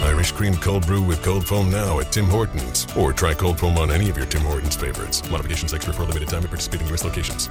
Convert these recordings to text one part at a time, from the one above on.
Irish cream cold brew with cold foam now at Tim Hortons. Or try cold foam on any of your Tim Hortons favorites. Modifications extra for a limited time at participating U.S. locations.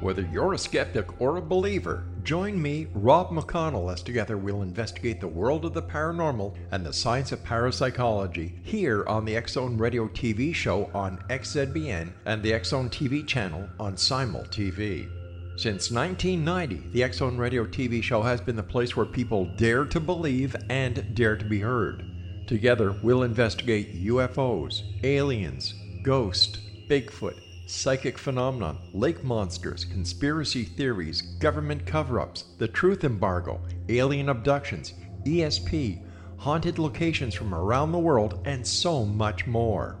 Whether you're a skeptic or a believer, join me, Rob McConnell, as together we'll investigate the world of the paranormal and the science of parapsychology here on the X-Zone Radio TV show on XZBN and the X-Zone TV channel on Simultv. Since 1990, the X-Zone Radio TV show has been the place where people dare to believe and dare to be heard. Together, we'll investigate UFOs, aliens, ghosts, Bigfoot, psychic phenomena, lake monsters, conspiracy theories, government cover-ups, the truth embargo, alien abductions, ESP, haunted locations from around the world, and so much more.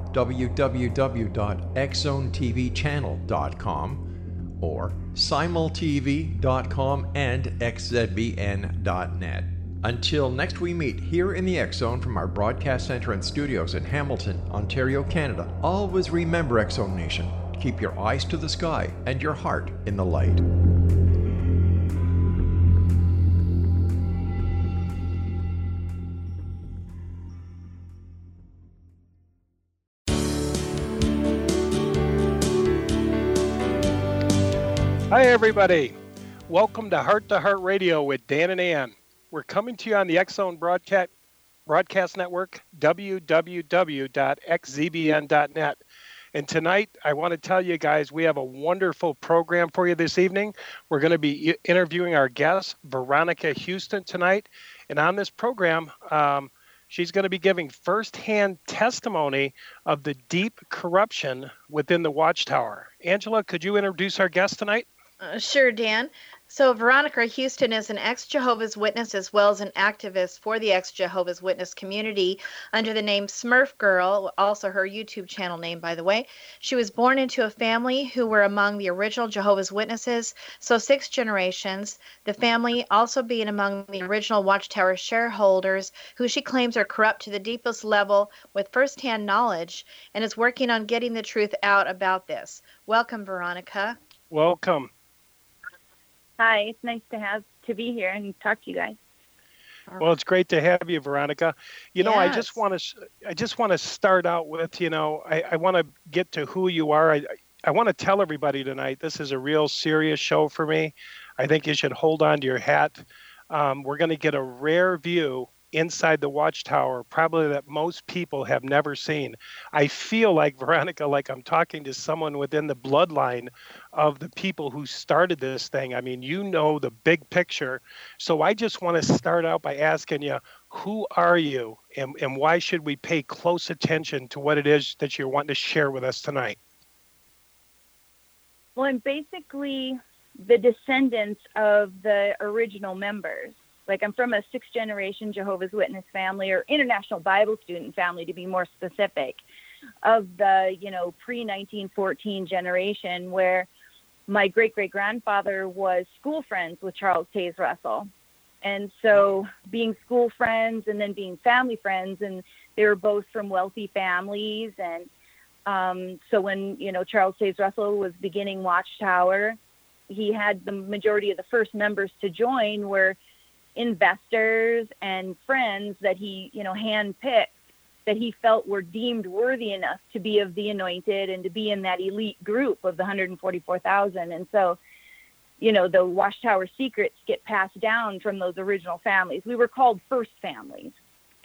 www.xzonetvchannel.com or simultv.com and xzbn.net. Until next we meet here in the X-Zone from our broadcast center and studios in Hamilton, Ontario, Canada, always remember, X-Zone Nation, keep your eyes to the sky and your heart in the light. Hi everybody, welcome to Heart Radio with Dan and Ann. We're coming to you on the X-Zone Broadcast Network, www.xzbn.net. And tonight, I want to tell you guys, we have a wonderful program for you this evening. We're going to be interviewing our guest, Veronica Houston, tonight. And on this program, she's going to be giving firsthand testimony of the deep corruption within the Watchtower. Angela, could you introduce our guest tonight? Sure, Dan. So Veronica Houston is an ex-Jehovah's Witness as well as an activist for the ex-Jehovah's Witness community under the name Smurf Girl, also her YouTube channel name, by the way. She was born into a family who were among the original Jehovah's Witnesses, so 6 generations, the family also being among the original Watchtower shareholders, who she claims are corrupt to the deepest level with firsthand knowledge, and is working on getting the truth out about this. Welcome, Veronica. Welcome. Hi, it's nice to be here and talk to you guys. Well, it's great to have you, Veronica. You know, yes. I just want to start out with, you know, I want to get to who you are. I want to tell everybody tonight, this is a real serious show for me. I think you should hold on to your hat. We're going to get a rare view inside the Watchtower, probably that most people have never seen. I feel like, Veronica, like I'm talking to someone within the bloodline of the people who started this thing. I mean, you know the big picture. So I just want to start out by asking you, who are you, and why should we pay close attention to what it is that you're wanting to share with us tonight? Well, I'm basically the descendants of the original members. Like, I'm from a 6th-generation Jehovah's Witness family, or International Bible Student family, to be more specific, of the, you know, pre-1914 generation, where my great-great-grandfather was school friends with Charles Taze Russell. And so being school friends and then being family friends, and they were both from wealthy families. And so when, you know, Charles Taze Russell was beginning Watchtower, he had the majority of the first members to join were investors and friends that he, you know, handpicked, that he felt were deemed worthy enough to be of the anointed and to be in that elite group of the 144,000. And so, you know, the Watchtower secrets get passed down from those original families. We were called first families,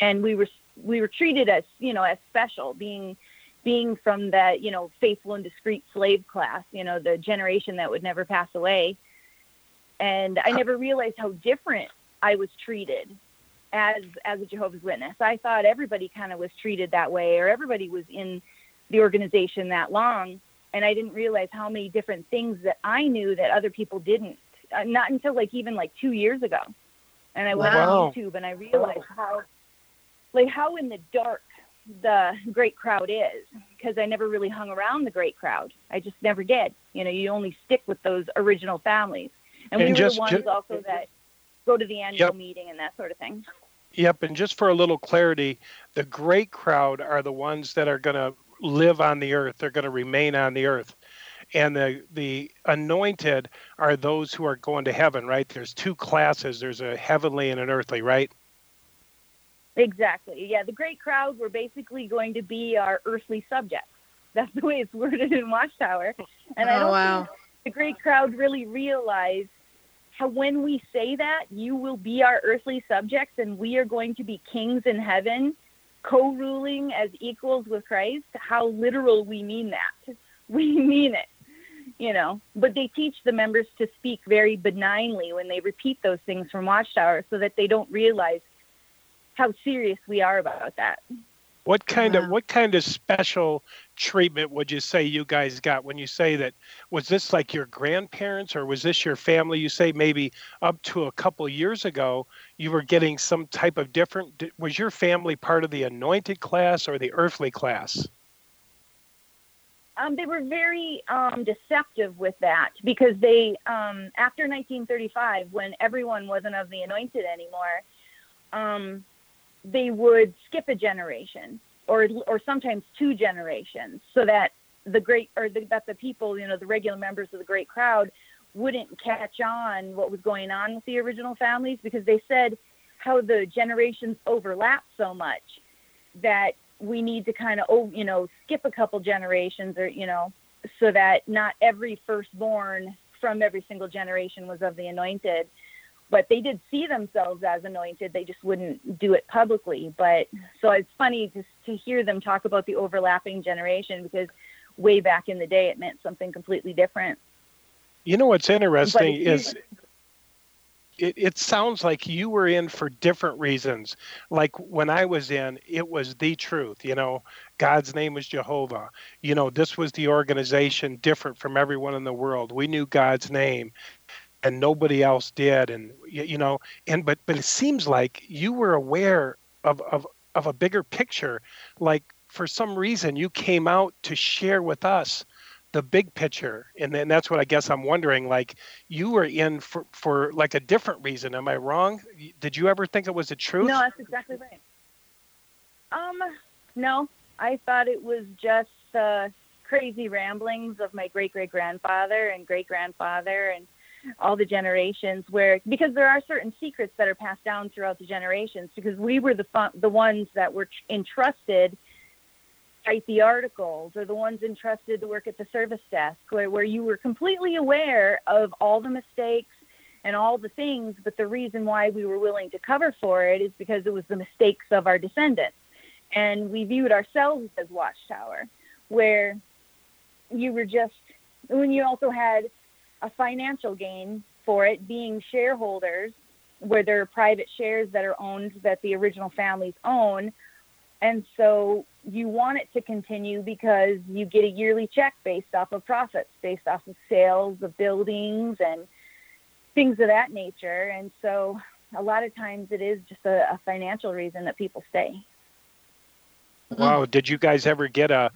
and we were treated as, you know, as special, being from that, you know, faithful and discreet slave class, you know, the generation that would never pass away. And I never realized how different I was treated as a Jehovah's Witness. I thought everybody kind of was treated that way, or everybody was in the organization that long. And I didn't realize how many different things that I knew that other people didn't, not until even 2 years ago. And I went on YouTube and I realized how in the dark the great crowd is, because I never really hung around the great crowd. I just never did. You know, you only stick with those original families. And we were the ones also that go to the annual meeting and that sort of thing. Yep. And just for a little clarity, the great crowd are the ones that are going to live on the earth. They're going to remain on the earth. And the anointed are those who are going to heaven, right? There's two classes. There's a heavenly and an earthly, right? Exactly. Yeah. The great crowd were basically going to be our earthly subjects. That's the way it's worded in Watchtower. And I don't think the great crowd really realized how when we say that, you will be our earthly subjects and we are going to be kings in heaven, co-ruling as equals with Christ, how literal we mean that. We mean it, you know. But they teach the members to speak very benignly when they repeat those things from Watchtower, so that they don't realize how serious we are about that. What kind of special treatment would you say you guys got when you say that? Was this like your grandparents, or was this your family? You say maybe up to a couple years ago, you were getting some type of different. Was your family part of the anointed class or the earthly class? They were very deceptive with that, because they, after 1935, when everyone wasn't of the anointed anymore, they would skip a generation or sometimes two generations, so that the people, you know, the regular members of the great crowd wouldn't catch on what was going on with the original families, because they said how the generations overlap so much that we need to kind of, skip a couple generations, or, you know, so that not every firstborn from every single generation was of the anointed. But they did see themselves as anointed. They just wouldn't do it publicly. But so it's funny just to hear them talk about the overlapping generation, because way back in the day, it meant something completely different. You know, what's interesting is it sounds like you were in for different reasons. Like when I was in, it was the truth, you know. God's name was Jehovah. You know, this was the organization different from everyone in the world. We knew God's name, and nobody else did, and you know, and but it seems like you were aware of a bigger picture. Like for some reason, you came out to share with us the big picture, and then that's what I guess I'm wondering. Like you were in for like a different reason. Am I wrong? Did you ever think it was the truth? No, that's exactly right. No, I thought it was just crazy ramblings of my great-great-grandfather and all the generations, where, because there are certain secrets that are passed down throughout the generations, because we were the ones that were entrusted to write the articles, or the ones entrusted to work at the service desk, where you were completely aware of all the mistakes and all the things. But the reason why we were willing to cover for it is because it was the mistakes of our descendants. And we viewed ourselves as Watchtower, where you were just, when you also had a financial gain for it, being shareholders, where there are private shares that are owned, that the original families own, And so you want it to continue because you get a yearly check based off of profits, based off of sales of buildings and things of that nature. And so a lot of times it is just a financial reason that people stay. Wow. Did you guys ever get a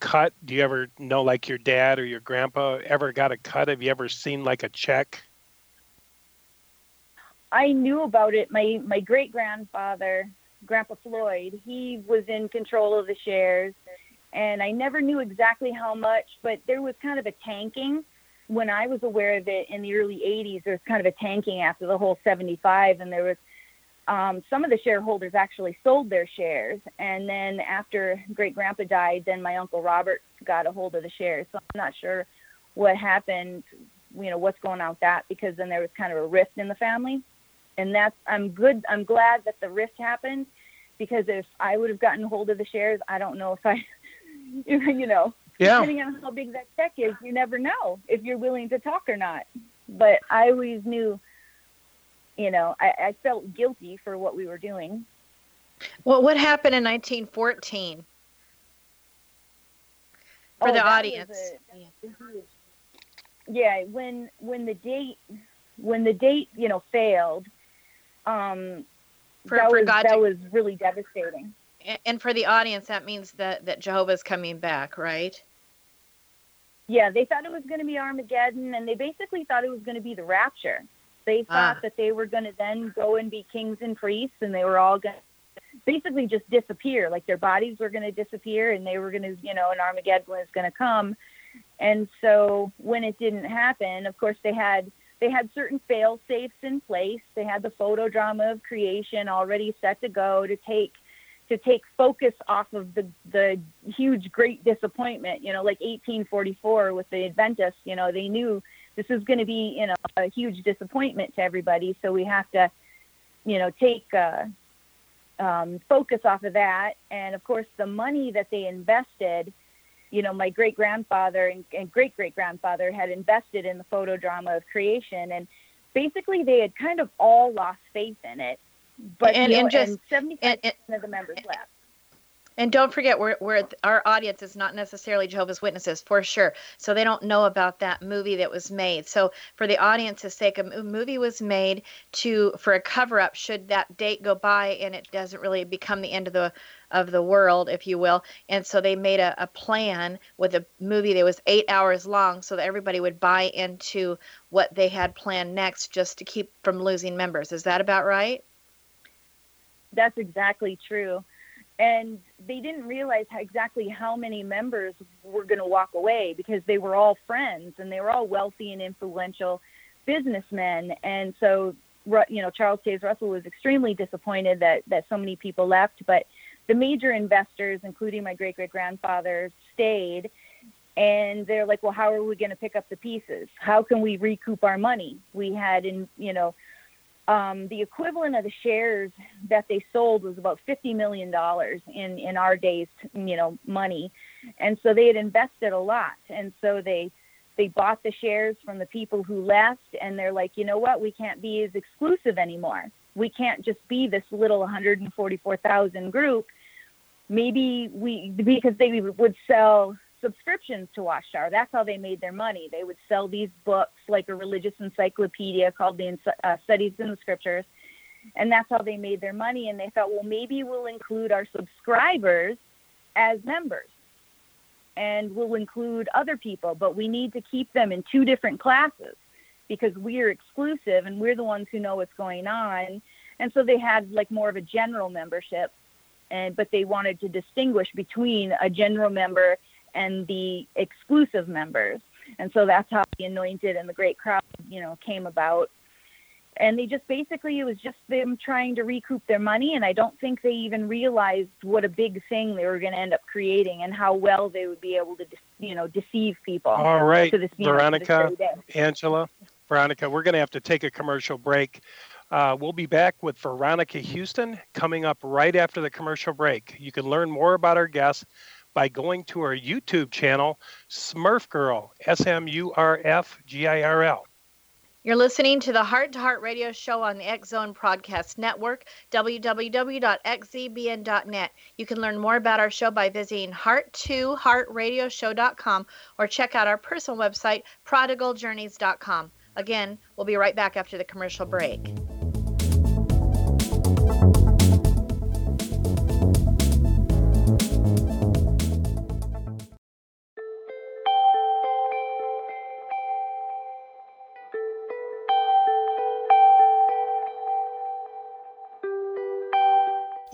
cut? Do you ever know, like your dad or your grandpa ever got a cut? Have you ever seen like a check? I knew about it. My great grandfather, Grandpa Floyd, he was in control of the shares, and I never knew exactly how much, but there was kind of a tanking. When I was aware of it in the early 80s, there was kind of a tanking after the whole 75, and there was some of the shareholders actually sold their shares. And then after great grandpa died, then my uncle Robert got a hold of the shares. So I'm not sure what happened, you know, what's going on with that, because then there was kind of a rift in the family. And I'm glad that the rift happened, because if I would have gotten hold of the shares, I don't know if I, you know, yeah. Depending on how big that check is, you never know if you're willing to talk or not. But I always knew, you know, I felt guilty for what we were doing. Well, what happened in 1914 for the audience? Yeah, when the date, you know, failed, that was really devastating. And for the audience, that means that Jehovah's coming back, right? Yeah, they thought it was going to be Armageddon, and they basically thought it was going to be the rapture. They thought that they were going to then go and be kings and priests, and they were all going to basically just disappear. Like, their bodies were going to disappear, and they were going to, you know, an Armageddon was going to come. And so when it didn't happen, of course, they had certain fail-safes in place. They had the photodrama of creation already set to go to take focus off of the huge, great disappointment, you know, like 1844 with the Adventists. You know, they knew this is going to be, you know, a huge disappointment to everybody. So we have to, you know, take focus off of that. And, of course, the money that they invested, you know, my great-grandfather and great-great-grandfather had invested in the photodrama of creation. And basically they had kind of all lost faith in it. But and 75% of the members left. And don't forget, we're our audience is not necessarily Jehovah's Witnesses, for sure. So they don't know about that movie that was made. So for the audience's sake, a movie was made for a cover-up should that date go by and it doesn't really become the end of the world, if you will. And so they made a plan with a movie that was 8 hours long so that everybody would buy into what they had planned next just to keep from losing members. Is that about right? That's exactly true. And they didn't realize exactly how many members were going to walk away, because they were all friends and they were all wealthy and influential businessmen. And so, you know, Charles Taze Russell was extremely disappointed that so many people left. But the major investors, including my great-great-grandfather, stayed. And they're like, well, how are we going to pick up the pieces? How can we recoup our money? We had, you know, the equivalent of the shares that they sold was about $50 million in our day's, you know, money. And so they had invested a lot. And so they bought the shares from the people who left, and they're like, you know what, we can't be as exclusive anymore. We can't just be this little 144,000 group. Maybe because they would sell subscriptions to Watchtower. That's how they made their money. They would sell these books, like a religious encyclopedia called the Studies in the Scriptures, and that's how they made their money. And they thought, well, maybe we'll include our subscribers as members, and we'll include other people, but we need to keep them in two different classes because we are exclusive and we're the ones who know what's going on. And so they had like more of a general membership, but they wanted to distinguish between a general member and the exclusive members. And so that's how the Anointed and the Great Crowd, you know, came about. And they just basically, it was just them trying to recoup their money. And I don't think they even realized what a big thing they were going to end up creating and how well they would be able to, you know, deceive people. All right, Veronica, Angela, Veronica, we're going to have to take a commercial break. We'll be back with Veronica Houston coming up right after the commercial break. You can learn more about our guests by going to our YouTube channel, Smurf Girl, SMURFGIRL. You're listening to the Heart to Heart Radio Show on the X-Zone Podcast Network, www.xzbn.net. You can learn more about our show by visiting heart2heartradioshow.com or check out our personal website, prodigaljourneys.com. Again, we'll be right back after the commercial break.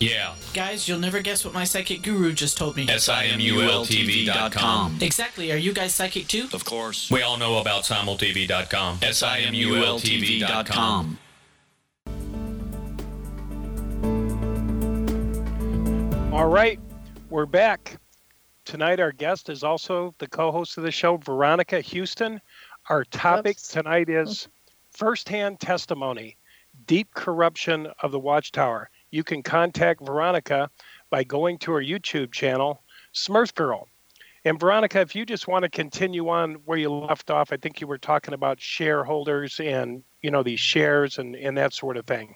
Yeah. Guys, you'll never guess what my psychic guru just told me. Simultv.com. Exactly. Are you guys psychic too? Of course. We all know about Simultv.com. Simultv.com. All right, we're back. Tonight our guest is also the co-host of the show, Veronica Houston. Our topic tonight is firsthand testimony, deep corruption of the Watchtower. You can contact Veronica by going to her YouTube channel, Smurf Girl. And Veronica, if you just want to continue on where you left off, I think you were talking about shareholders and, you know, these shares and that sort of thing.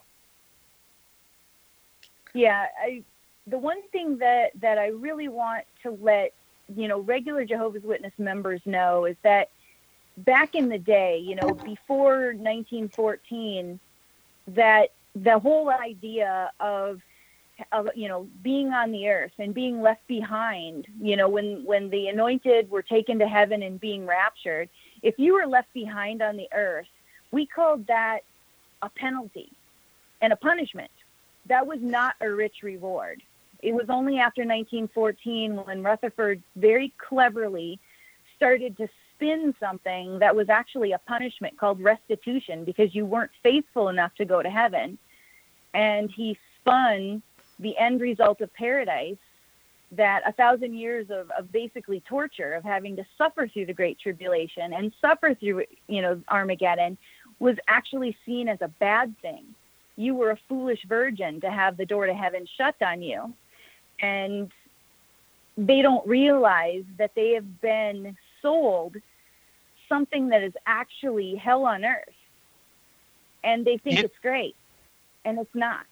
Yeah, the one thing that I really want to let, you know, regular Jehovah's Witness members know is that back in the day, you know, before 1914, that the whole idea of, you know, being on the earth and being left behind, you know, when the anointed were taken to heaven and being raptured, if you were left behind on the earth, we called that a penalty and a punishment. That was not a rich reward. It was only after 1914 when Rutherford very cleverly started to spin something that was actually a punishment called restitution because you weren't faithful enough to go to heaven. And he spun the end result of paradise, that 1,000 years of basically torture, of having to suffer through the Great Tribulation and suffer through, you know, Armageddon, was actually seen as a bad thing. You were a foolish virgin to have the door to heaven shut on you. And they don't realize that they have been sold something that is actually hell on earth, and they think it's great, and it's not.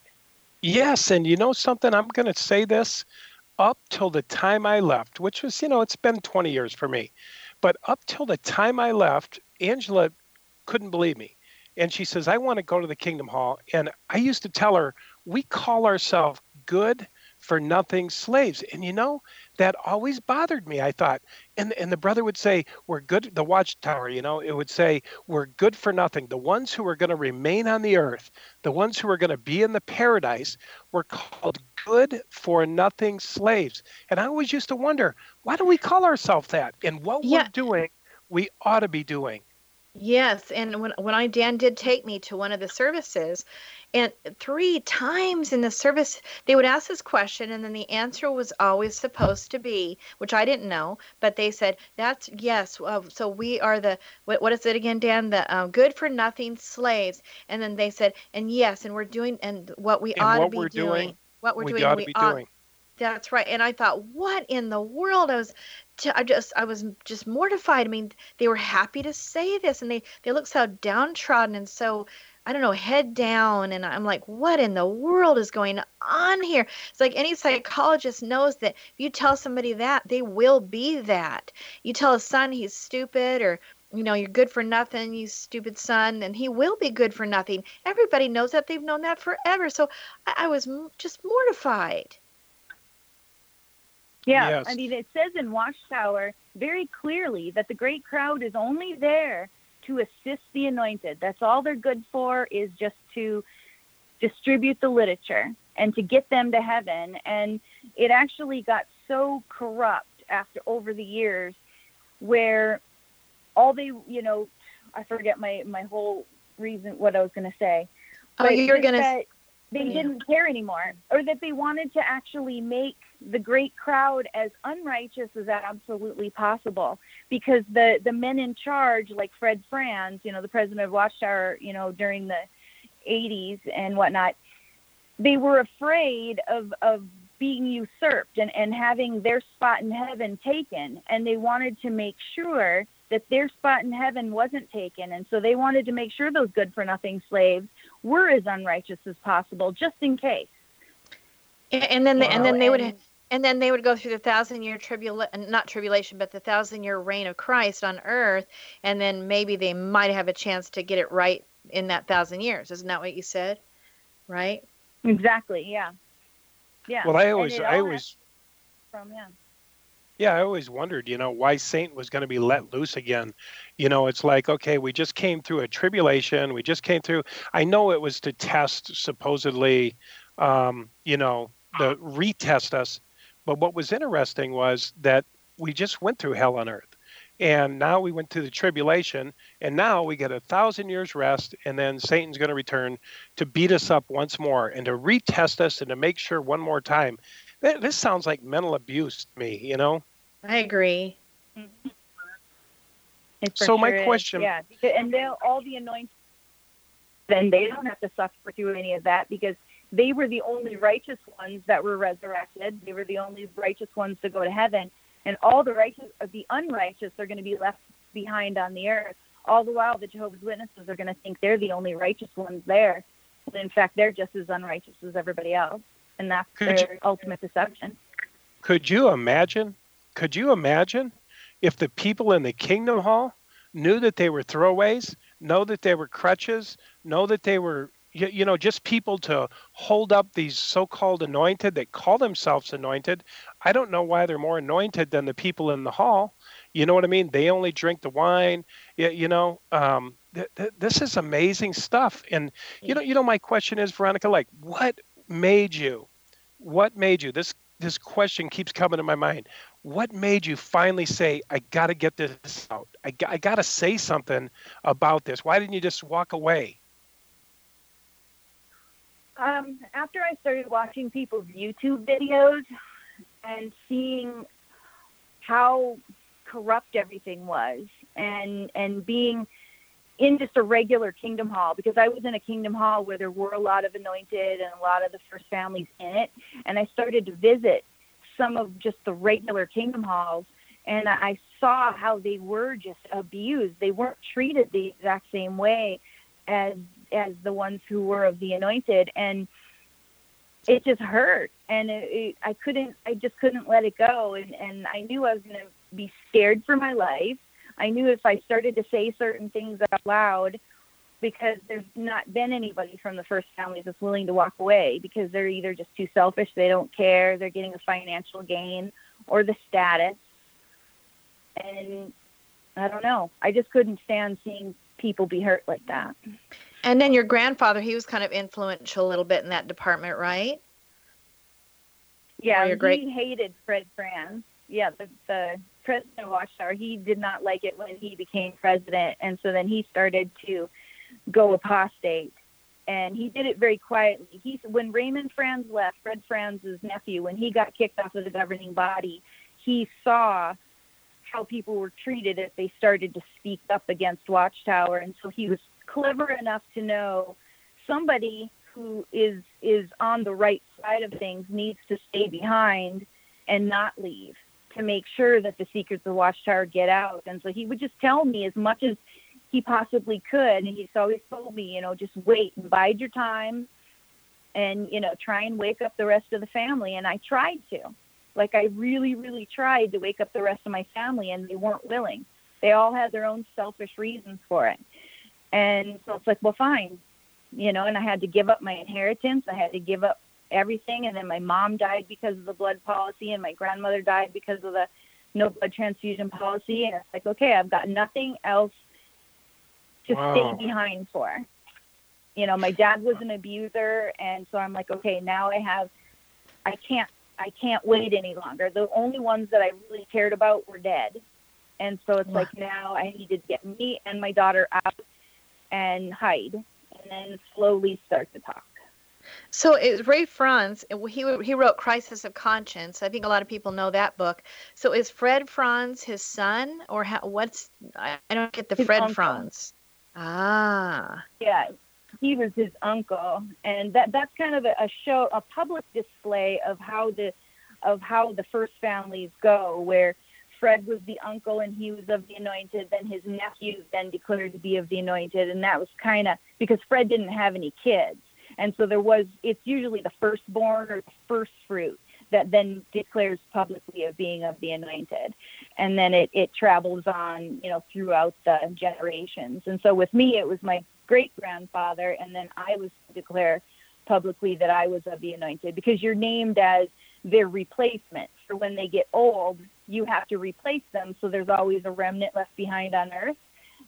Yes, and you know something, I'm going to say this, up till the time I left, which was, you know, it's been 20 years for me, but up till the time I left, Angela couldn't believe me, and she says, I want to go to the Kingdom Hall, and I used to tell her, we call ourselves good for nothing slaves, and you know, that always bothered me, I thought. And the brother would say, we're good, the Watchtower, you know, it would say, we're good for nothing. The ones who are going to remain on the earth, the ones who are going to be in the paradise, were called good for nothing slaves. And I always used to wonder, why do we call ourselves that? And what we're doing, we ought to be doing. Yes, and when I Dan did take me to one of the services, and 3 times in the service they would ask this question, and then the answer was always supposed to be, which I didn't know, but they said that's yes. So we are the what is it again, Dan? The good for nothing slaves. And then they said, and yes, and we're doing and what we and ought what to be we're doing, what we're we doing, ought we to be ought, doing. That's right. And I thought, what in the world? I was just mortified. I mean, they were happy to say this, and they looked so downtrodden and so, I don't know, head down. And I'm like, what in the world is going on here? It's like any psychologist knows that if you tell somebody that, they will be that. You tell a son he's stupid, or, you know, you're good for nothing, you stupid son, and he will be good for nothing. Everybody knows that. They've known that forever. So I was just mortified. Yeah, yes. I mean, it says in Watchtower very clearly that the great crowd is only there to assist the anointed. That's all they're good for, is just to distribute the literature and to get them to heaven. And it actually got so corrupt after over the years where all they, you know, I forget my whole reason what I was going to say. Oh, you're going to... They didn't care anymore, or that they wanted to actually make the great crowd as unrighteous as absolutely possible, because the men in charge, like Fred Franz, you know, the president of Watchtower, you know, during the 80s and whatnot, they were afraid of being usurped and having their spot in heaven taken, and they wanted to make sure that their spot in heaven wasn't taken. And so they wanted to make sure those good-for-nothing slaves were as unrighteous as possible, just in case. And then they would go through the 1,000-year the 1,000-year reign of Christ on earth, and then maybe they might have a chance to get it right in that 1,000 years. Isn't that what you said? Right? Exactly. Yeah. Yeah. Well, I always wondered, you know, why Satan was going to be let loose again. You know, it's like, okay, we just came through a tribulation. We just came through. I know it was to test, supposedly, you know, the retest us. But what was interesting was that we just went through hell on earth. And now we went through the tribulation. And now we get 1,000 years rest. And then Satan's going to return to beat us up once more and to retest us and to make sure one more time. This sounds like mental abuse to me, you know? I agree. So my question... Yeah, and all the anointed, then they don't have to suffer through any of that, because they were the only righteous ones that were resurrected. They were the only righteous ones to go to heaven. And all the unrighteous are going to be left behind on the earth. All the while, the Jehovah's Witnesses are going to think they're the only righteous ones there. In fact, they're just as unrighteous as everybody else. And that's their ultimate deception. Could you imagine if the people in the Kingdom Hall knew that they were throwaways, know that they were crutches, know that they were, you know, just people to hold up these so-called anointed that call themselves anointed? I don't know why they're more anointed than the people in the hall. You know what I mean? They only drink the wine, you know. This is amazing stuff. And, you know, my question is, Veronica, like, what made you this question keeps coming to my mind. What made you finally say, I got to get this out? I got to say something about this. Why didn't you just walk away? After I started watching people's YouTube videos and seeing how corrupt everything was, and being in just a regular Kingdom Hall, because I was in a Kingdom Hall where there were a lot of anointed and a lot of the first families in it. And I started to visit some of just the regular Kingdom Halls, and I saw how they were just abused. They weren't treated the exact same way as the ones who were of the anointed. And it just hurt. And I just couldn't let it go. And I knew I was going to be scared for my life. I knew if I started to say certain things out loud, because there's not been anybody from the first families that's willing to walk away, because they're either just too selfish, they don't care, they're getting a financial gain or the status. And I don't know. I just couldn't stand seeing people be hurt like that. And then your grandfather, he was kind of influential a little bit in that department, right? Yeah, he hated Fred Franz. yeah, the president of Watchtower, he did not like it when he became president. And so then he started to go apostate. And he did it very quietly. When Raymond Franz left, Fred Franz's nephew, when he got kicked off of the governing body, he saw how people were treated as they started to speak up against Watchtower. And so he was clever enough to know somebody who is on the right side of things needs to stay behind and not leave to make sure that the secrets of Watchtower get out. And so he would just tell me as much as he possibly could. And he's always told me, you know, just wait and bide your time and, you know, try and wake up the rest of the family. And I tried to. Like, I really, really tried to wake up the rest of my family, and they weren't willing. They all had their own selfish reasons for it. And so it's like, well, fine, you know, and I had to give up my inheritance. I had to give up everything. And then my mom died because of the blood policy, and my grandmother died because of the no blood transfusion policy. And it's like, okay, I've got nothing else to stay behind for. You know, my dad was an abuser. And so I'm like, okay, now I can't wait any longer. The only ones that I really cared about were dead. And so it's like, now I needed to get me and my daughter out and hide, and then slowly start to talk. So it's Ray Franz. He wrote Crisis of Conscience. I think a lot of people know that book. So is Fred Franz his son, or I don't get the Fred Franz. Ah. Yeah. He was his uncle, and that's kind of a show, a public display of how the first families go, where Fred was the uncle and he was of the anointed, then his nephew then declared to be of the anointed, and that was kind of because Fred didn't have any kids, and so it's usually the firstborn or the first fruit that then declares publicly of being of the anointed. And then it travels on, you know, throughout the generations. And so with me, it was my great-grandfather, and then I was to declare publicly that I was of the anointed, because you're named as their replacement. For when they get old, you have to replace them, so there's always a remnant left behind on earth.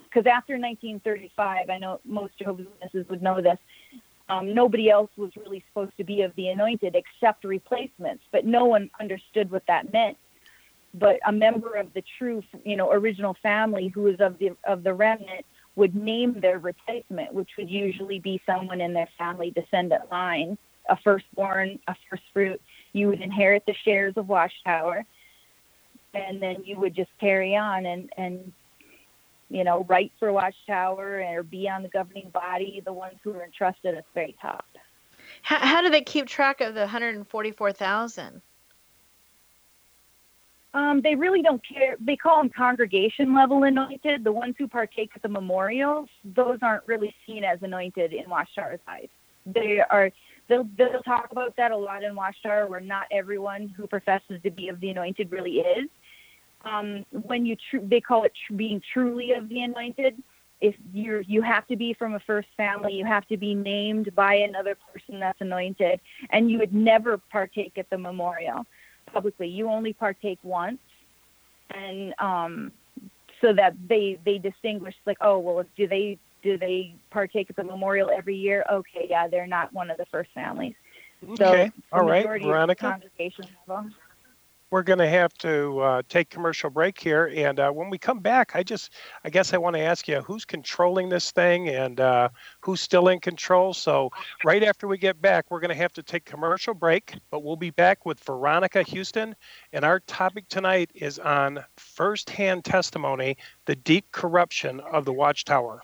Because after 1935, I know most Jehovah's Witnesses would know this, nobody else was really supposed to be of the anointed except replacements, but no one understood what that meant. But a member of the true, you know, original family who was of the remnant would name their replacement, which would usually be someone in their family descendant line, a firstborn, a first fruit. You would inherit the shares of Watchtower, and then you would just carry on and you know, write for Watchtower or be on the governing body, the ones who are entrusted at the very top. How do they keep track of the 144,000? They really don't care. They call them congregation-level anointed. The ones who partake at the memorials, those aren't really seen as anointed in Watchtower's eyes. They'll talk about that a lot in Watchtower, where not everyone who professes to be of the anointed really is. They call it being truly of the anointed. If you have to be from a first family, you have to be named by another person that's anointed, and you would never partake at the memorial publicly. You only partake once, and so that they distinguish, like, oh, well, do they partake at the memorial every year? Okay, yeah, they're not one of the first families. Okay, so all right, Veronica, we're going to have to take commercial break here, and when we come back, I guess I want to ask you who's controlling this thing and who's still in control. So right after we get back, we're going to have to take commercial break, but we'll be back with Veronica Houston, and our topic tonight is on firsthand testimony, the deep corruption of the Watchtower.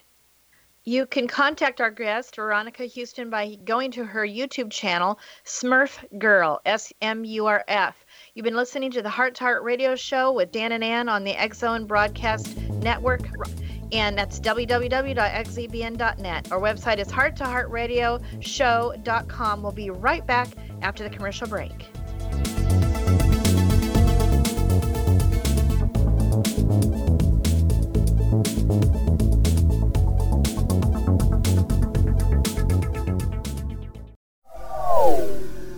You can contact our guest, Veronica Houston, by going to her YouTube channel, Smurf Girl, S-M-U-R-F. You've been listening to the Heart to Heart Radio Show with Dan and Ann on the X-Zone Broadcast Network, and that's www.xzbn.net. Our website is hearttoheartradioshow.com. We'll be right back after the commercial break.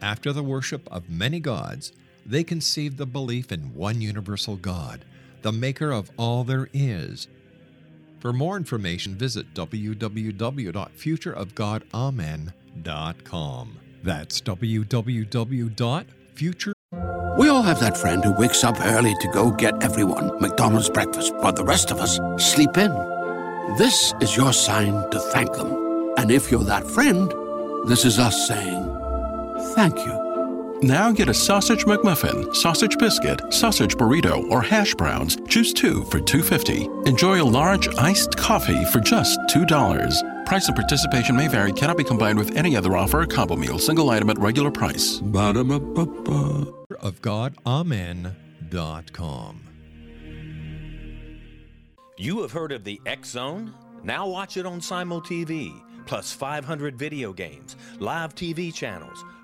after the worship of many gods, they conceived the belief in one universal God, the maker of all there is. For more information, visit www.futureofgodamen.com. That's www.future. We all have that friend who wakes up early to go get everyone McDonald's breakfast, but the rest of us sleep in. This is your sign to thank them. And if you're that friend, this is us saying, thank you. Now get a sausage McMuffin, sausage biscuit, sausage burrito, or hash browns. Choose two for $2.50. Enjoy a large iced coffee for just $2. Price and participation may vary. Cannot be combined with any other offer or combo meal. Single item at regular price. Ba-da-ba-ba-ba. Of God, Amen.com. You have heard of the X-Zone? Now watch it on Simultv. Plus 500 video games, live TV channels,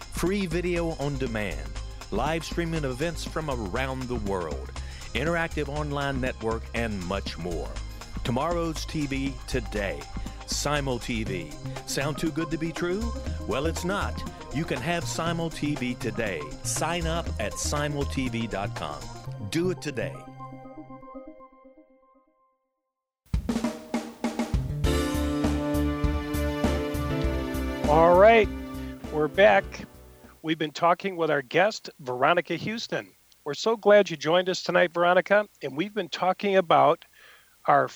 Free video on demand. Live streaming events from around the world. Interactive online network, and much more. Tomorrow's TV today. Simultv. Sound too good to be true? Well, it's not. You can have Simultv today. Sign up at simultv.com. Do it today. All right, we're back. We've been talking with our guest, Veronica Houston. We're so glad you joined us tonight, Veronica. And we've been talking about our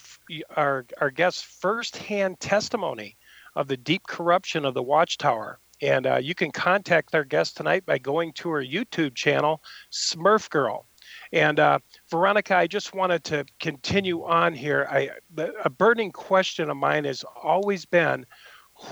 guest's firsthand testimony of the deep corruption of the Watchtower. And you can contact our guest tonight by going to her YouTube channel, Smurf Girl. And Veronica, I just wanted to continue on here. A burning question of mine has always been,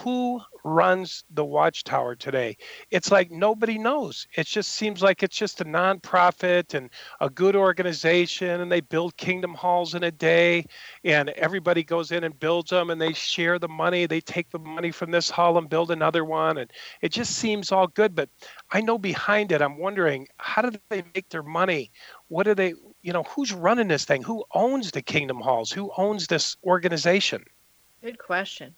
who runs the Watchtower today? It's like nobody knows. It just seems like it's just a nonprofit and a good organization, and they build kingdom halls in a day, and everybody goes in and builds them, and they share the money. They take the money from this hall and build another one, and it just seems all good. But I know behind it, I'm wondering, how do they make their money? What do they, who's running this thing? Who owns the kingdom halls? Who owns this organization? Good question.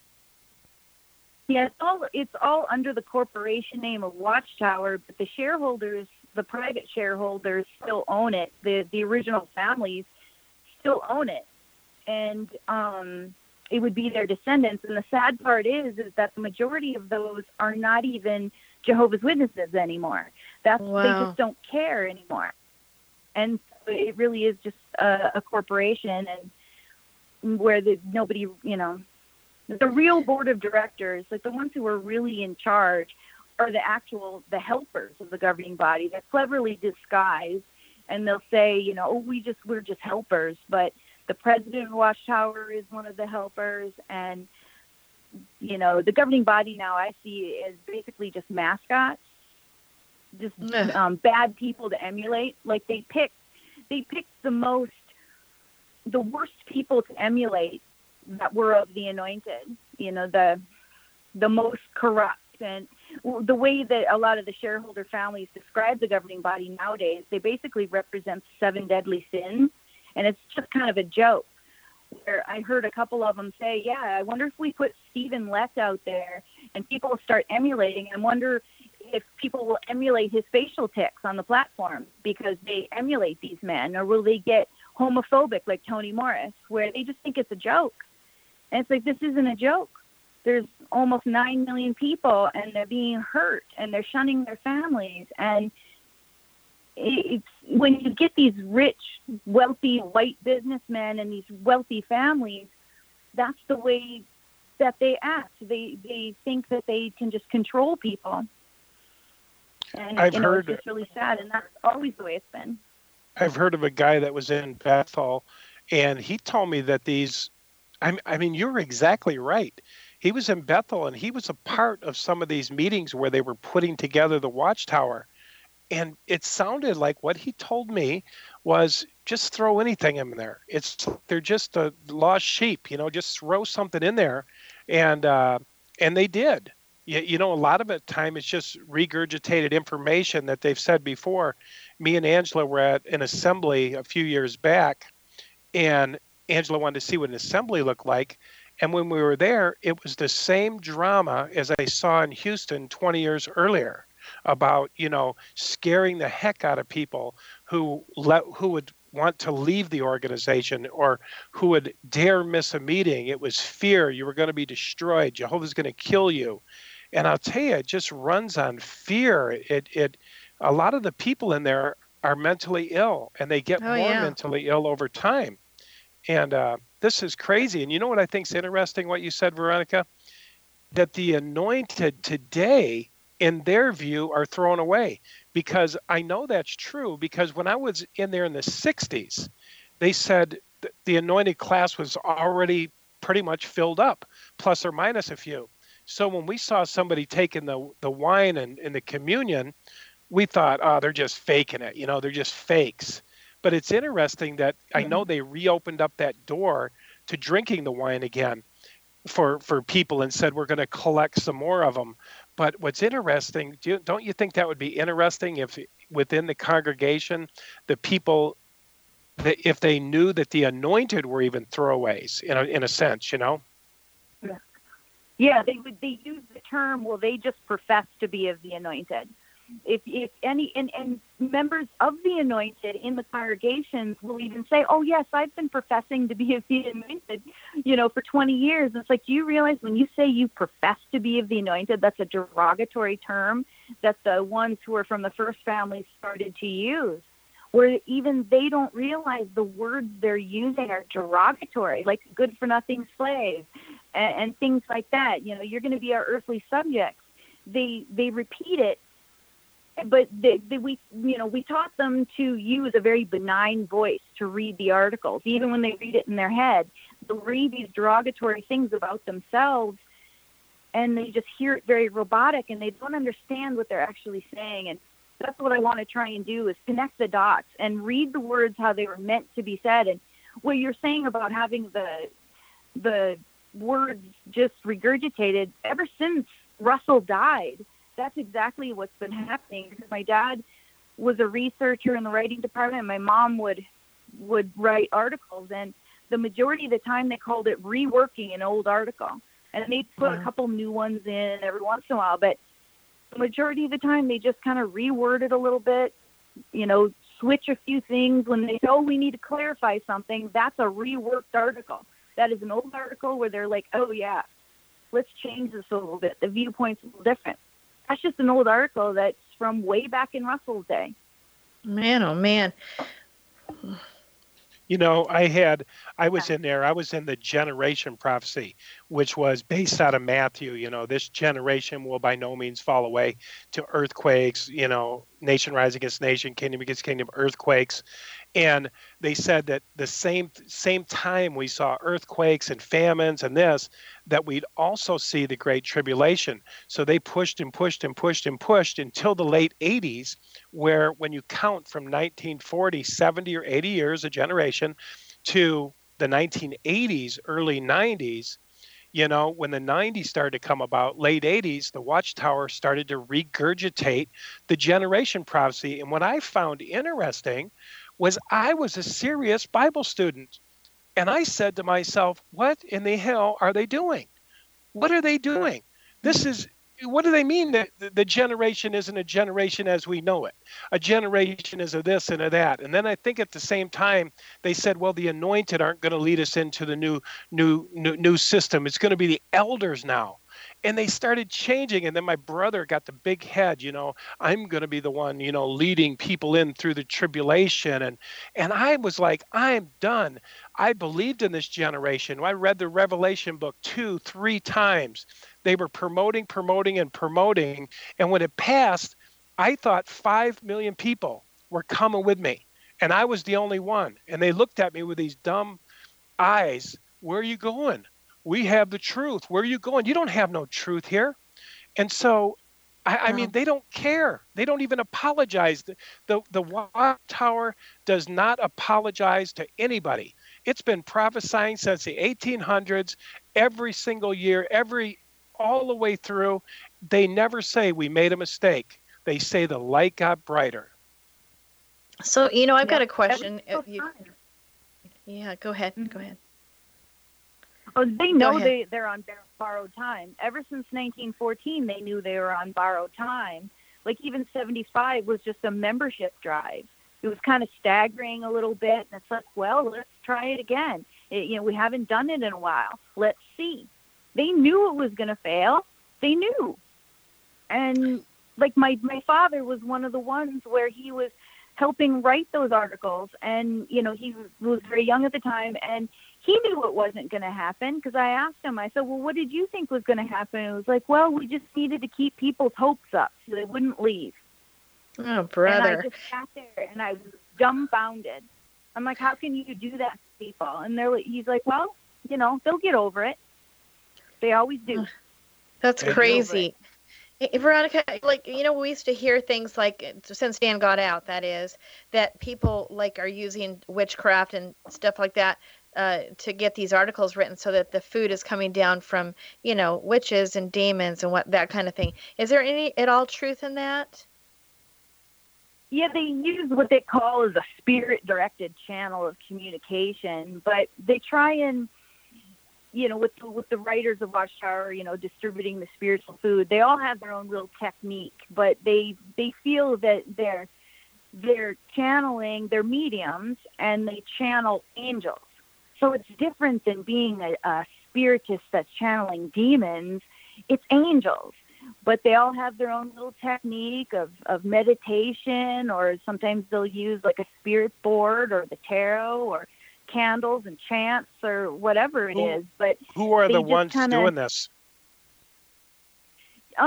Yeah, it's all under the corporation name of Watchtower, but the shareholders, the private shareholders, still own it. The original families still own it, and it would be their descendants. And the sad part is that the majority of those are not even Jehovah's Witnesses anymore. They just don't care anymore, and so it really is just a corporation. And where nobody, you know, the real board of directors, like the ones who are really in charge, are the helpers of the governing body. They're cleverly disguised, and they'll say, you know, oh, we're just helpers. But the president of the Watchtower is one of the helpers, and, you know, the governing body now I see is basically just mascots, just bad people to emulate. Like they picked the worst people to emulate that were of the anointed, you know, the most corrupt. And the way that a lot of the shareholder families describe the governing body nowadays, they basically represent 7 deadly sins. And it's just kind of a joke, where I heard a couple of them say, yeah, I wonder if we put Stephen Lett out there and people will start emulating. I wonder if people will emulate his facial tics on the platform because they emulate these men, or will they get homophobic like Tony Morris, where they just think it's a joke. And it's like, this isn't a joke. There's almost 9 million people, and they're being hurt, and they're shunning their families. And it's when you get these rich, wealthy white businessmen and these wealthy families, that's the way that they act. They think that they can just control people. And it's just really sad, and that's always the way it's been. I've heard of a guy that was in Bethel, and he told me that these, I mean, you're exactly right. He was in Bethel, and he was a part of some of these meetings where they were putting together the Watchtower. And it sounded like what he told me was just throw anything in there. They're just a lost sheep, you know, just throw something in there. And they did. You know, a lot of the time it's just regurgitated information that they've said before. Me and Angela were at an assembly a few years back, and Angela wanted to see what an assembly looked like. And when we were there, it was the same drama as I saw in Houston 20 years earlier about, you know, scaring the heck out of people who would want to leave the organization or who would dare miss a meeting. It was fear. You were going to be destroyed. Jehovah's going to kill you. And I'll tell you, it just runs on fear. A lot of the people in there are mentally ill, and they get mentally ill over time. And this is crazy. And you know what I think is interesting, what you said, Veronica? That the anointed today, in their view, are thrown away. Because I know that's true, because when I was in there in the 60s, they said the anointed class was already pretty much filled up, plus or minus a few. So when we saw somebody taking the wine and the communion, we thought, oh, they're just faking it. You know, they're just fakes. But it's interesting that I know they reopened up that door to drinking the wine again for people and said, we're going to collect some more of them. But what's interesting, don't you think that would be interesting if within the congregation, the people, if they knew that the anointed were even throwaways in a sense, you know? Yeah, they use the term, well, they just profess to be of the anointed. If any and members of the anointed in the congregations will even say, oh, yes, I've been professing to be of the anointed, you know, for 20 years. It's like, do you realize when you say you profess to be of the anointed, that's a derogatory term that the ones who are from the first family started to use, where even they don't realize the words they're using are derogatory, like good-for-nothing slave and things like that. You know, you're going to be our earthly subjects. They repeat it. But we taught them to use a very benign voice to read the articles. Even when they read it in their head, they'll read these derogatory things about themselves, and they just hear it very robotic, and they don't understand what they're actually saying. And that's what I want to try and do is connect the dots and read the words how they were meant to be said. And what you're saying about having the words just regurgitated, ever since Russell died, that's exactly what's been happening, because my dad was a researcher in the writing department. My mom would write articles, and the majority of the time they called it reworking an old article. And they'd put a couple new ones in every once in a while, but the majority of the time they just kind of reword it a little bit, you know, switch a few things. When they say, oh, we need to clarify something, that's a reworked article. That is an old article where they're like, oh, yeah, let's change this a little bit. The viewpoint's a little different. That's just an old article that's from way back in Russell's day. Man, oh, man. You know, I was in there. I was in the generation prophecy, which was based out of Matthew. You know, this generation will by no means fall away to earthquakes, you know, nation rise against nation, kingdom against kingdom, earthquakes. And they said that the same time we saw earthquakes and famines and this, that we'd also see the Great Tribulation. So they pushed and pushed and pushed and pushed until the late 80s, where when you count from 1940, 70 or 80 years a generation, to the 1980s, early 90s, you know, when the 90s started to come about, late 80s, the Watchtower started to regurgitate the generation prophecy. And what I found interesting was I was a serious Bible student. And I said to myself, what in the hell are they doing? What are they doing? What do they mean that the generation isn't a generation as we know it? A generation is a this and a that. And then I think at the same time, they said, well, the anointed aren't going to lead us into the new system. It's going to be the elders now. And they started changing. And then my brother got the big head, you know, I'm going to be the one, you know, leading people in through the tribulation. And I was like, I'm done. I believed in this generation. I read the Revelation book 2-3 times. They were promoting. And when it passed, I thought 5 million people were coming with me. And I was the only one. And they looked at me with these dumb eyes. Where are you going? We have the truth. Where are you going? You don't have no truth here. And so, I mean, they don't care. They don't even apologize. The Watchtower does not apologize to anybody. It's been prophesying since the 1800s, every single year, all the way through. They never say we made a mistake. They say the light got brighter. So, you know, I've got a question. Yeah, go ahead. Mm-hmm. Go ahead. Oh, they know they're on borrowed time. Ever since 1914, they knew they were on borrowed time. Like even 75 was just a membership drive. It was kind of staggering a little bit. And it's like, well, let's try it again. You know, we haven't done it in a while. Let's see. They knew it was going to fail. They knew. And like my father was one of the ones where he was helping write those articles. And, you know, he was very young at the time. And he knew it wasn't going to happen because I asked him, I said, well, what did you think was going to happen? And it was like, well, we just needed to keep people's hopes up so they wouldn't leave. Oh, brother. And I just sat there and I was dumbfounded. I'm like, how can you do that to people? And he's like, well, you know, they'll get over it. They always do. That's crazy. Veronica, like, you know, we used to hear things like, since Dan got out, that is, that people, like, are using witchcraft and stuff like that to get these articles written so that the food is coming down from, you know, witches and demons and what that kind of thing. Is there any at all truth in that? Yeah, they use what they call as a spirit-directed channel of communication, but they try and, you know, with the writers of Watchtower, you know, distributing the spiritual food, they all have their own little technique, but they feel that they're channeling, they're mediums, and they channel angels. So it's different than being a spiritist that's channeling demons. It's angels. But they all have their own little technique of meditation, or sometimes they'll use like a spirit board or the tarot or candles and chants or whatever it is. But who are the ones doing this?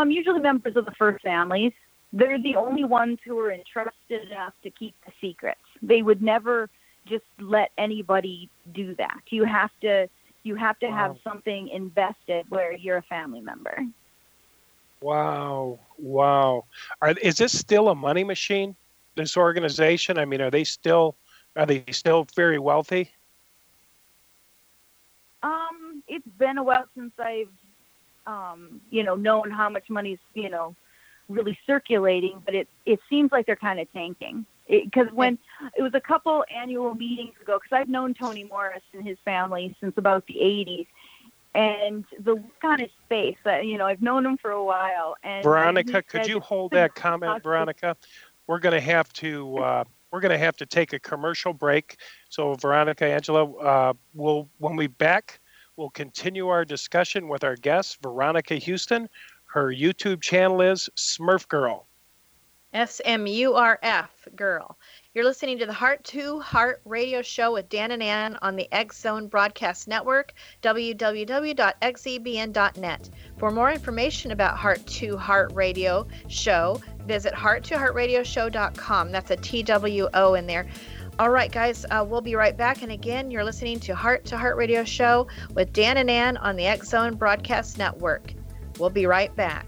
Usually members of the first families. They're the only ones who are entrusted enough to keep the secrets. They would never just let anybody do that. You have to have something invested where you're a family member. Wow. Is this still a money machine, this organization? I mean, are they still very wealthy? It's been a while since I've, known how much money's, you know, really circulating, but it seems like they're kind of tanking. Because when it was a couple annual meetings ago, because I've known Tony Morris and his family since about the 80s, and the look on his face, you know, I've known him for a while. And Veronica, could you hold that comment, Veronica? We're going to have to take a commercial break. So, Veronica, Angela, when we back, we'll continue our discussion with our guest, Veronica Houston. Her YouTube channel is Smurf Girl. S-M-U-R-F, girl. You're listening to the Heart to Heart Radio Show with Dan and Ann on the X-Zone Broadcast Network, www.xzbn.net. For more information about Heart to Heart Radio Show, visit hearttoheartradioshow.com. That's a T-W-O in there. All right, guys, we'll be right back. And again, you're listening to Heart Radio Show with Dan and Ann on the X-Zone Broadcast Network. We'll be right back.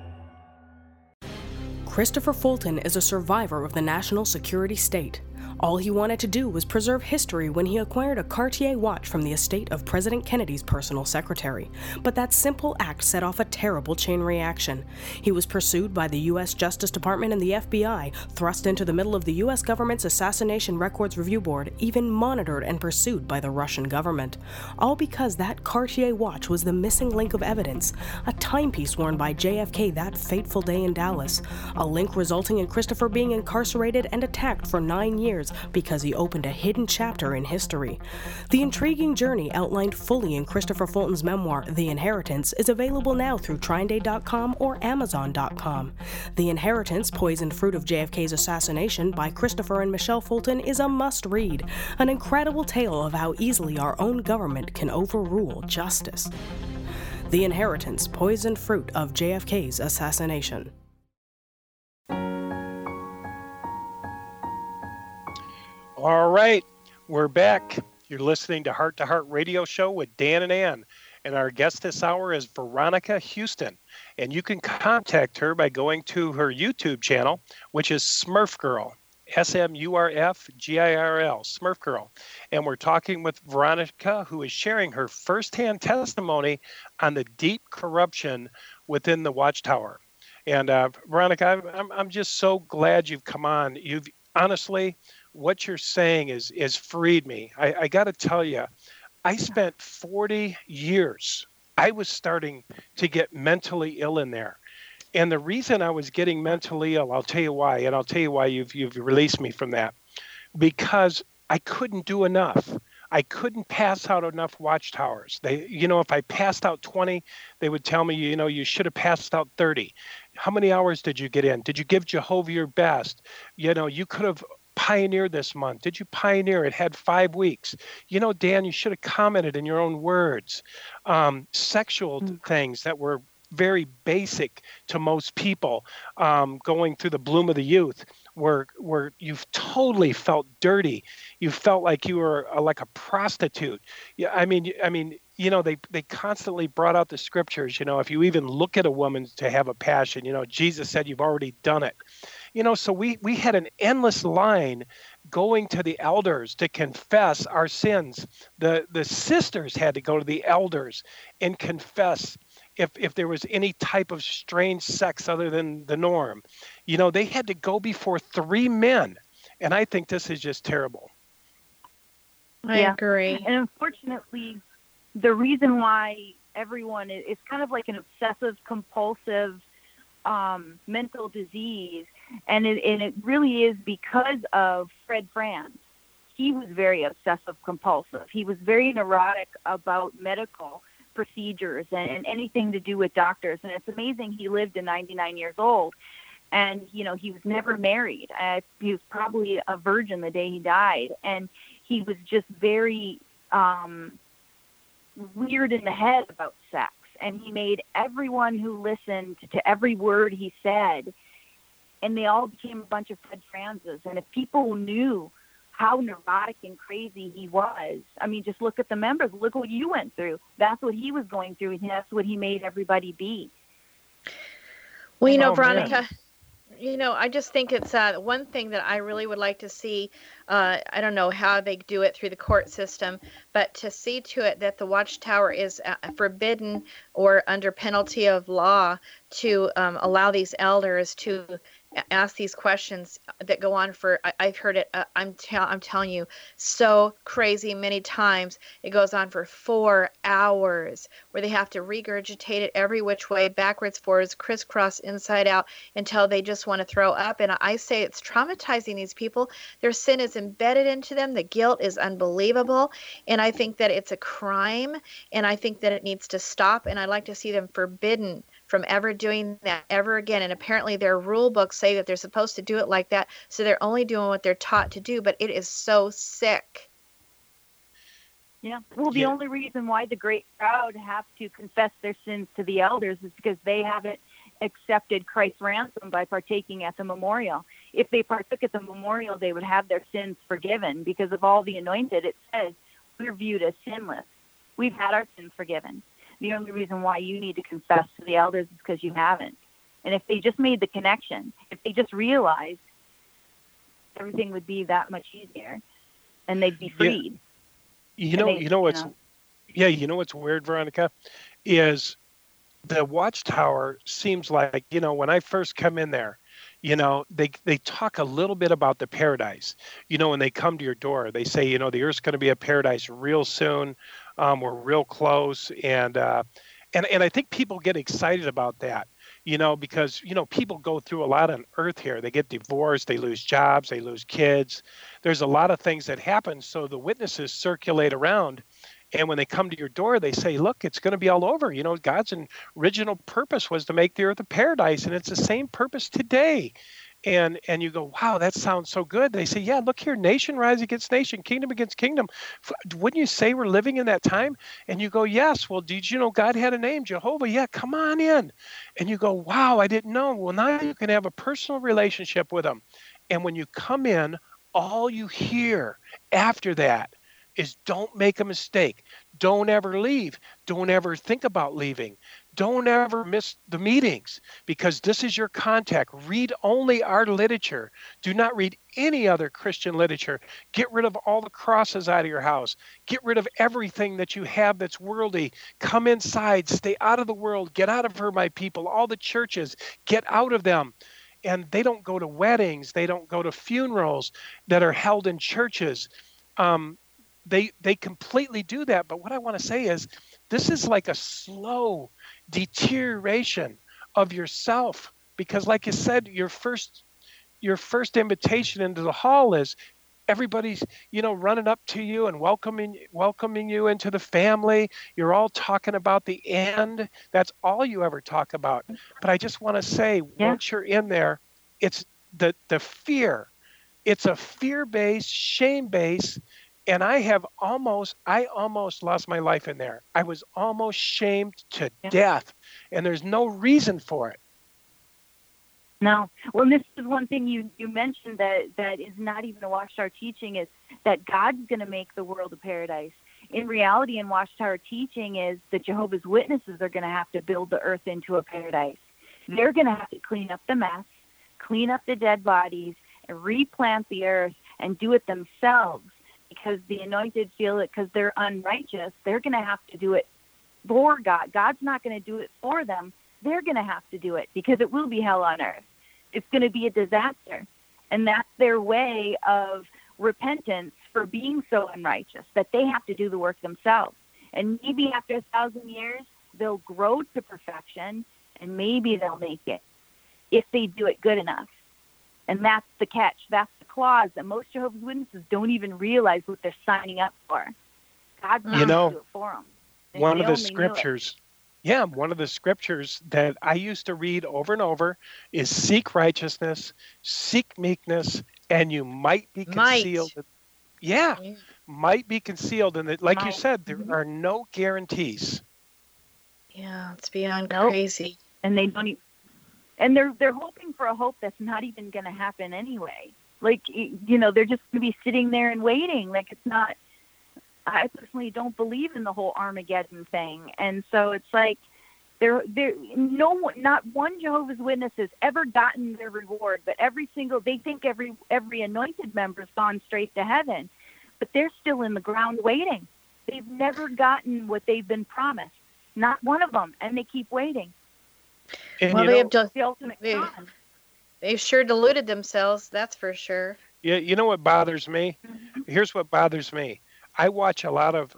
Christopher Fulton is a survivor of the national security state. All he wanted to do was preserve history when he acquired a Cartier watch from the estate of President Kennedy's personal secretary. But that simple act set off a terrible chain reaction. He was pursued by the U.S. Justice Department and the FBI, thrust into the middle of the U.S. government's Assassination Records Review Board, even monitored and pursued by the Russian government. All because that Cartier watch was the missing link of evidence, a timepiece worn by JFK that fateful day in Dallas, a link resulting in Christopher being incarcerated and attacked for 9 years. Because he opened a hidden chapter in history. The intriguing journey outlined fully in Christopher Fulton's memoir, The Inheritance, is available now through TrineDay.com or Amazon.com. The Inheritance, Poisoned Fruit of JFK's Assassination by Christopher and Michelle Fulton, is a must-read, an incredible tale of how easily our own government can overrule justice. The Inheritance, Poisoned Fruit of JFK's Assassination. All right, we're back. You're listening to Heart Radio Show with Dan and Ann. And our guest this hour is Veronica Houston. And you can contact her by going to her YouTube channel, which is Smurf Girl, S-M-U-R-F-G-I-R-L, Smurf Girl. And we're talking with Veronica, who is sharing her firsthand testimony on the deep corruption within the Watchtower. And Veronica, I'm just so glad you've come on. You've honestly... what you're saying is freed me. I got to tell you, I spent 40 years. I was starting to get mentally ill in there. And the reason I was getting mentally ill, I'll tell you why. And I'll tell you why you've released me from that. Because I couldn't do enough. I couldn't pass out enough watchtowers. They, you know, if I passed out 20, they would tell me, you know, you should have passed out 30. How many hours did you get in? Did you give Jehovah your best? You know, you could have pioneered this month. Did you pioneer? It had 5 weeks. You know, Dan, you should have commented in your own words. Sexual things that were very basic to most people going through the bloom of the youth, where you've totally felt dirty. You felt like you were like a prostitute. Yeah, I mean, you know, they constantly brought out the scriptures. You know, if you even look at a woman to have a passion, you know, Jesus said you've already done it. You know, so we had an endless line going to the elders to confess our sins. The sisters had to go to the elders and confess if there was any type of strange sex other than the norm. You know, they had to go before 3 men. And I think this is just terrible. I agree. And unfortunately, the reason why everyone, it's kind of like an obsessive compulsive mental disease. And it really is because of Fred Franz. He was very obsessive compulsive. He was very neurotic about medical procedures and anything to do with doctors. And it's amazing he lived to 99 years old. And, you know, he was never married. He was probably a virgin the day he died. And he was just very weird in the head about sex. And he made everyone who listened to every word he said, and they all became a bunch of Fred Franzes. And if people knew how neurotic and crazy he was, I mean, just look at the members. Look what you went through. That's what he was going through, and that's what he made everybody be. Well, you know, Veronica, you know, I just think it's one thing that I really would like to see. I don't know how they do it through the court system, but to see to it that the Watchtower is forbidden or under penalty of law to allow these elders to ask these questions that go on for, I've heard it, I'm telling you, so crazy many times. It goes on for 4 hours where they have to regurgitate it every which way, backwards, forwards, crisscross, inside out, until they just want to throw up. And I say it's traumatizing these people. Their sin is embedded into them. The guilt is unbelievable. And I think that it's a crime, and I think that it needs to stop. And I'd like to see them forbidden from ever doing that ever again. And apparently their rule books say that they're supposed to do it like that, so they're only doing what they're taught to do, but it is so sick. Yeah. Well, the only reason why the great crowd have to confess their sins to the elders is because they haven't accepted Christ's ransom by partaking at the memorial. If they partook at the memorial, they would have their sins forgiven because of all the anointed. It says we're viewed as sinless. We've had our sins forgiven. The only reason why you need to confess to the elders is because you haven't. And if they just made the connection, if they just realized, everything would be that much easier, and they'd be freed. Yeah. You know what's weird, Veronica, is the Watchtower seems like, you know, when I first come in there, you know, they talk a little bit about the paradise. You know, when they come to your door, they say, you know, the earth's going to be a paradise real soon. We're real close, and I think people get excited about that, you know, because, you know, people go through a lot on earth here. They get divorced, they lose jobs, they lose kids. There's a lot of things that happen, so the witnesses circulate around, and when they come to your door, they say, look, it's going to be all over. You know, God's original purpose was to make the earth a paradise, and it's the same purpose today. And you go, wow, that sounds so good. They say, yeah, look here, nation rise against nation, kingdom against kingdom. Wouldn't you say we're living in that time? And you go, yes. Well, did you know God had a name, Jehovah? Yeah, come on in. And you go, wow, I didn't know. Well, now you can have a personal relationship with him. And when you come in, all you hear after that is don't make a mistake. Don't ever leave. Don't ever think about leaving. Don't ever miss the meetings, because this is your contact. Read only our literature. Do not read any other Christian literature. Get rid of all the crosses out of your house. Get rid of everything that you have that's worldly. Come inside. Stay out of the world. Get out of her, my people. All the churches, get out of them. And they don't go to weddings. They don't go to funerals that are held in churches. They completely do that. But what I want to say is, this is like a slow deterioration of yourself, because like you said, your first invitation into the hall is everybody's, you know, running up to you and welcoming you into the family. You're all talking about the end. That's all you ever talk about. But I just want to say, once you're in there, it's the fear. It's a fear-based, shame-based. And I almost lost my life in there. I was almost shamed to death, and there's no reason for it. No. Well, this is one thing you mentioned that is not even a Watchtower teaching, is that God's going to make the world a paradise. In reality, in Watchtower teaching is that Jehovah's Witnesses are going to have to build the earth into a paradise. They're going to have to clean up the mess, clean up the dead bodies, and replant the earth, and do it themselves. Because the anointed feel it, because they're unrighteous, they're going to have to do it for God. God's not going to do it for them. They're going to have to do it, because it will be hell on earth. It's going to be a disaster. And that's their way of repentance for being so unrighteous, that they have to do the work themselves. And maybe after 1,000 years, they'll grow to perfection, and maybe they'll make it if they do it good enough. And that's the catch. That's the clause that most Jehovah's Witnesses don't even realize what they're signing up for. God's going to do it for them. One of the scriptures yeah, one of the scriptures that I used to read over and over is seek righteousness, seek meekness, and you might be concealed. Yeah, might be concealed. And like you said, there are no guarantees. Yeah, it's beyond crazy. And they don't even, and they're hoping for a hope that's not even going to happen anyway. Like, you know, they're just going to be sitting there and waiting. Like, it's not, I personally don't believe in the whole Armageddon thing. And so it's like, not one Jehovah's Witness has ever gotten their reward, but they think every anointed member has gone straight to heaven, but they're still in the ground waiting. They've never gotten what they've been promised. Not one of them. And they keep waiting. And, well, they've sure deluded themselves, that's for sure. Yeah, you know what bothers me? Here's what bothers me. I've watched a lot of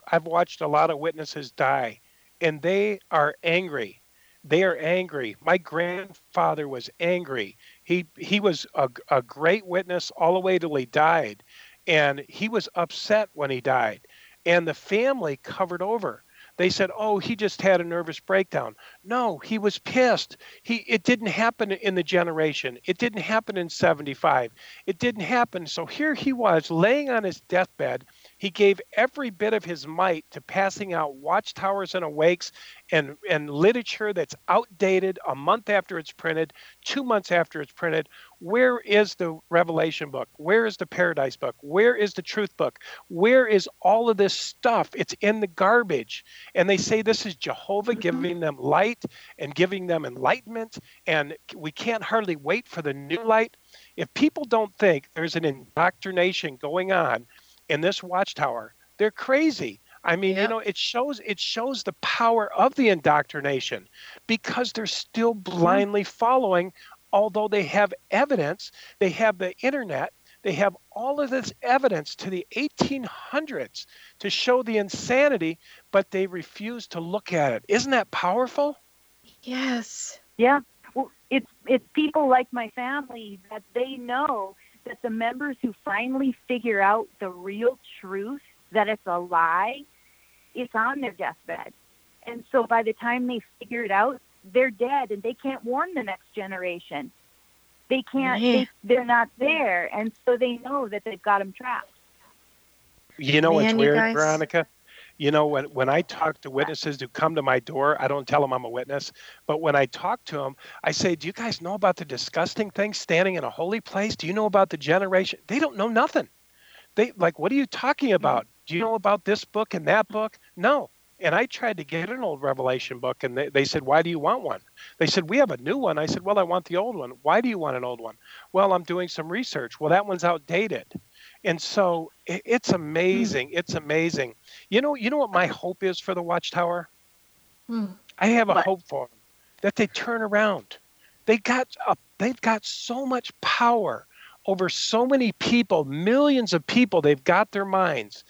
witnesses die, and they are angry. They are angry. My grandfather was angry. He was a great witness all the way till he died, and he was upset when he died. And the family covered over. They said, oh, he just had a nervous breakdown. No, he was pissed. It didn't happen in the generation. It didn't happen in 75. It didn't happen. So here he was laying on his deathbed. He gave every bit of his might to passing out watchtowers and awakes and literature that's outdated a month after it's printed, 2 months after it's printed. Where is the Revelation book? Where is the Paradise book? Where is the Truth book? Where is all of this stuff? It's in the garbage. And they say this is Jehovah giving them light and giving them enlightenment. And we can't hardly wait for the new light. If people don't think there's an indoctrination going on in this watchtower, they're crazy. I mean, you know, it shows the power of the indoctrination because they're still blindly following. Although they have evidence, they have the internet, they have all of this evidence to the 1800s to show the insanity, but they refuse to look at it. Isn't that powerful? Yes. Yeah. Well, it's people like my family that they know that the members who finally figure out the real truth, that it's a lie, it's on their deathbed. And so by the time they figure it out, they're dead, and they can't warn the next generation. They can't. They're not there, and so they know that they've got them trapped. You know what's weird, Veronica? You know, when I talk to witnesses who come to my door, I don't tell them I'm a witness, but when I talk to them, I say, do you guys know about the disgusting thing standing in a holy place? Do you know about the generation? They don't know nothing. They like, what are you talking about? Do you know about this book and that book? No. And I tried to get an old Revelation book, and they said, why do you want one? They said, we have a new one. I said, well, I want the old one. Why do you want an old one? Well, I'm doing some research. Well, that one's outdated. And so it's amazing. It's amazing. You know what my hope is for the Watchtower? I have a hope for them, that they turn around. They've got so much power over so many people, millions of people. They've got their minds.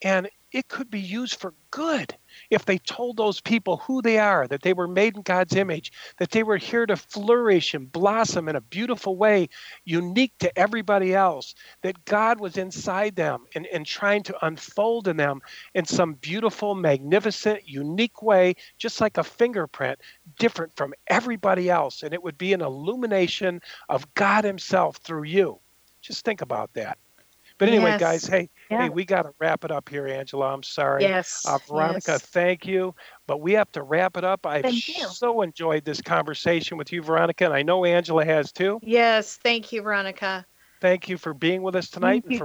And it could be used for good if they told those people who they are, that they were made in God's image, that they were here to flourish and blossom in a beautiful way, unique to everybody else, that God was inside them and trying to unfold in them in some beautiful, magnificent, unique way, just like a fingerprint, different from everybody else. And it would be an illumination of God himself through you. Just think about that. But anyway, guys, hey, we got to wrap it up here, Angela. I'm sorry. Yes. Veronica, thank you. But we have to wrap it up. I've so enjoyed this conversation with you, Veronica, and I know Angela has too. Yes, thank you, Veronica. Thank you for being with us tonight. And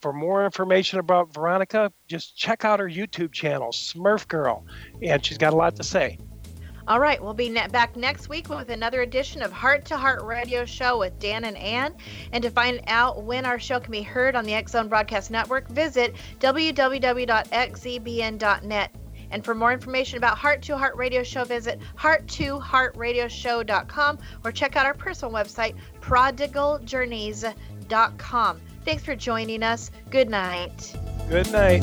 for more information about Veronica, just check out her YouTube channel, Smurf Girl, and she's got a lot to say. All right, we'll be back next week with another edition of Heart to Heart Radio Show with Dan and Ann. And to find out when our show can be heard on the X-Zone Broadcast Network, visit www.xzbn.net. And for more information about Heart to Heart Radio Show, visit hearttoheartradioshow.com or check out our personal website, prodigaljourneys.com. Thanks for joining us. Good night. Good night.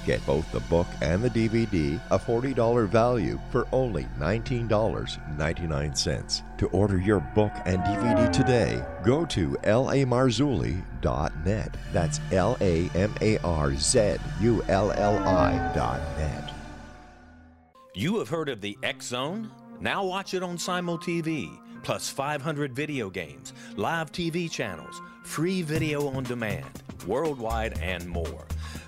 Get both the book and the DVD, a $40 value, for only $19.99. To order your book and DVD today, go to lamarzulli.net. That's lamarzulli.net. You have heard of the X-Zone? Now watch it on Simultv, plus 500 video games, live TV channels, free video on demand, worldwide, and more.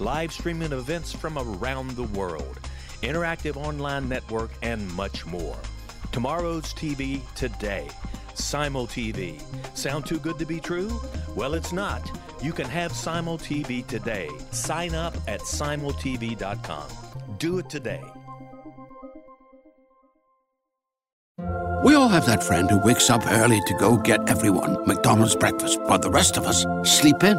Live streaming events from around the world, interactive online network, and much more. Tomorrow's TV today. Simultv. Sound too good to be true? Well, it's not. You can have Simultv today. Sign up at simultv.com. Do it today. We all have that friend who wakes up early to go get everyone McDonald's breakfast, but the rest of us sleep in.